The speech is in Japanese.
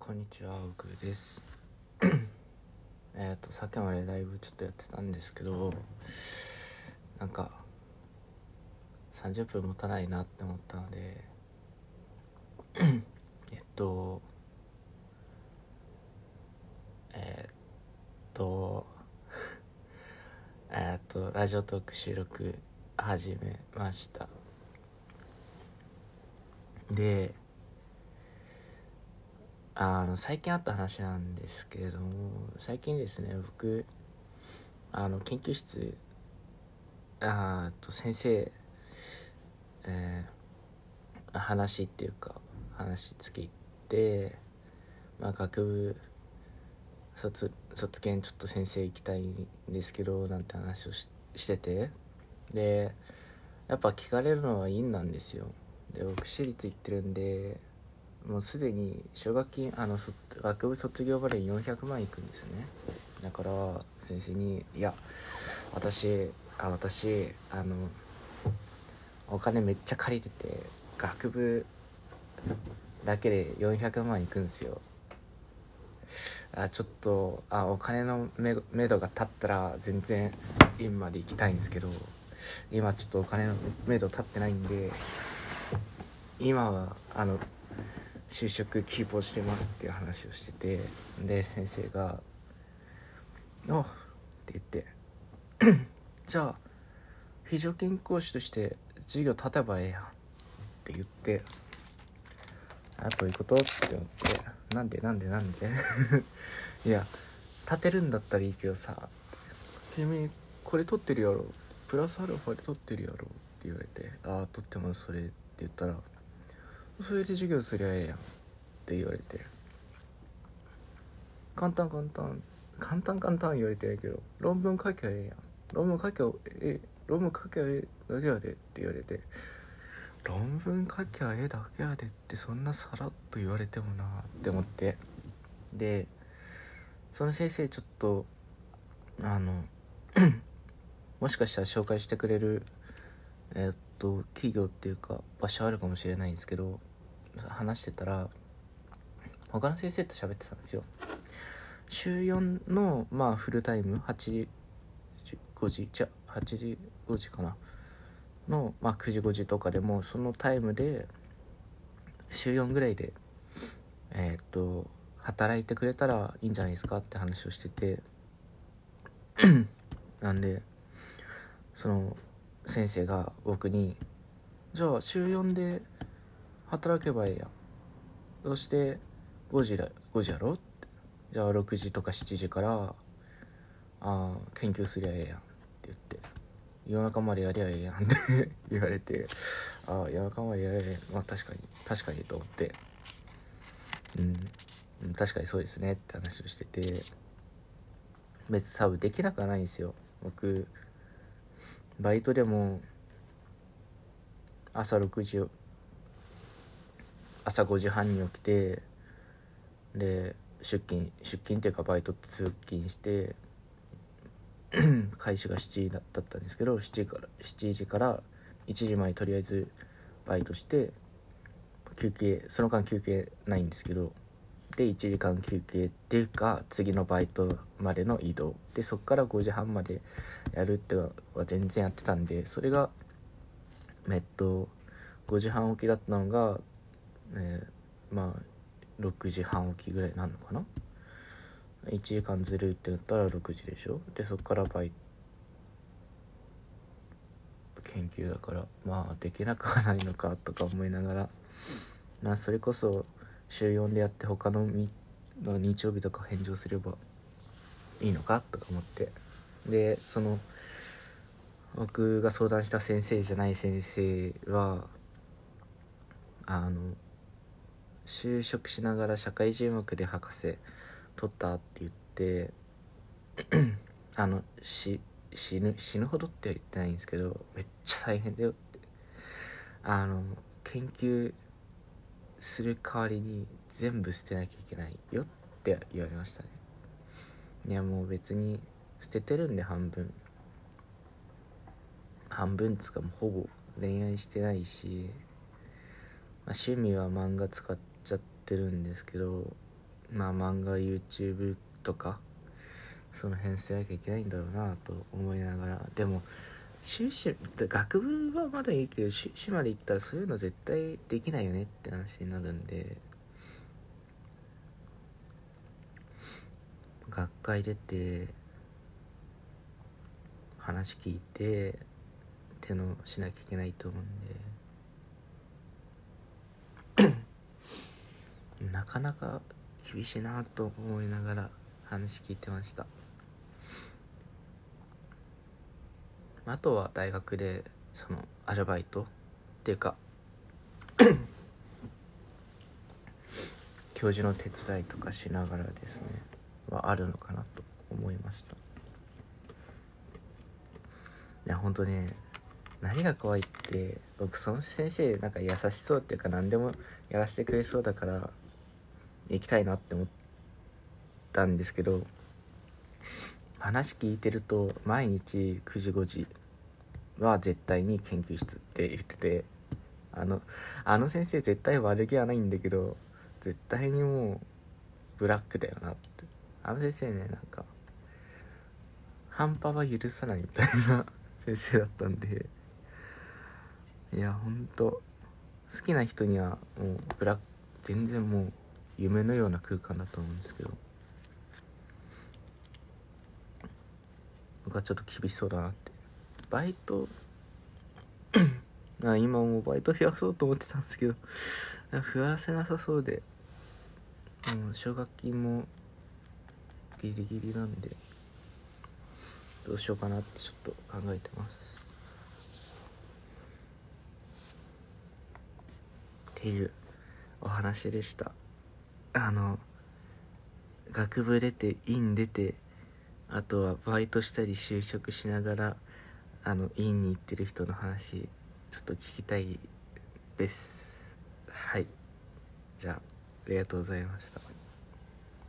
こんにちは、僕ですさっきまでライブちょっとやってたんですけど、なんか30分持たないなって思ったのでラジオトーク収録始めました。で、最近あった話なんですけれども、最近ですね、僕研究室先生、話付き行って、学部卒研ちょっと先生行きたいんですけどなんて話をしてて、でやっぱ聞かれるのは院なんですよ。で、僕私立行ってるんで、もうすでに奨学金学部卒業まで400万いくんですね。だから先生に「いや私お金めっちゃ借りてて学部だけで400万いくんですよ。ちょっとお金のめどが立ったら全然院まで行きたいんですけど、今ちょっとお金のめど立ってないんで今は就職希望してます」っていう話をしてて、で先生が「おっ」って言ってじゃあ非常勤講師として授業立てばええやんって言って、どういうことって思って、なんでいや立てるんだったらいいけどさ、君これ取ってるやろ、プラスアルファで取ってるやろって言われて、取ってますそれって言ったら、それで授業すりゃええやんって言われて、簡単言われてないけど、論文書きゃええやん、論文書きゃええだけやでって言われて、論文書きゃええだけやでってそんなさらっと言われてもなって思って、でその先生ちょっともしかしたら紹介してくれる企業っていうか場所あるかもしれないんですけど、話してたら他の先生と喋ってたんですよ。週4のフルタイム9時5時とかでも、そのタイムで週4ぐらいで働いてくれたらいいんじゃないですかって話をしててなんでその先生が僕に、じゃあ週4で働けばいいやん、そして5時やろって、じゃあ6時とか7時から研究すりゃええやんって言って、夜中までやりゃええやんって言われて、夜中までやりゃええ、確かにと思って、確かにそうですねって話をしてて、別に多分できなくはないんですよ。僕バイトでも朝5時半に起きて、で出勤っていうかバイト通勤して開始が7時だったんですけど、7時から1時までとりあえずバイトして、その間休憩ないんですけど、で1時間休憩っていうか次のバイトまでの移動で、そっから5時半までやるっては全然やってたんで、それが5時半起きだったのが、6時半起きぐらいなのかな。1時間ずるってなったら6時でしょ。でそっから研究だからできなくはないのかとか思いながら、それこそ週4でやって他の日曜日とか返上すればいいのかとか思って、でその僕が相談した先生じゃない先生は就職しながら社会人枠で博士取ったって言って死ぬほどっては言ってないんですけど、めっちゃ大変だよって、研究する代わりに全部捨てなきゃいけないよって言われましたね。いやもう別に捨ててるんで、半分つかもうほぼ恋愛してないし、趣味は漫画使っちゃってるんですけど、まあ漫画 YouTube とかその辺捨てなきゃいけないんだろうなと思いながら、でも修士学部はまだいいけど修士まで行ったらそういうの絶対できないよねって話になるんで、学会出て話聞いて手のしなきゃいけないと思うんでなかなか厳しいなと思いながら話聞いてました。あとは大学でそのアルバイトっていうか教授の手伝いとかしながらですねはあるのかなと思いました。いや本当ね、何が怖いって僕その先生なんか優しそうっていうか何でもやらせてくれそうだから行きたいなって思ったんですけど、話聞いてると毎日9時5時は絶対に研究室って言ってて、あの先生絶対悪気はないんだけど絶対にもうブラックだよなって、あの先生ねなんか半端は許さないみたいな先生だったんで、いやほんと好きな人にはもうブラック全然もう夢のような空間だと思うんですけど、僕はちょっと厳しそうだなって。バイト今もうバイト増やそうと思ってたんですけど増やせなさそうで、もう奨学金もギリギリなんでどうしようかなってちょっと考えてますっていうお話でした。学部出て院出てあとはバイトしたり就職しながら院に行ってる人の話ちょっと聞きたいです。はい、じゃあありがとうございました。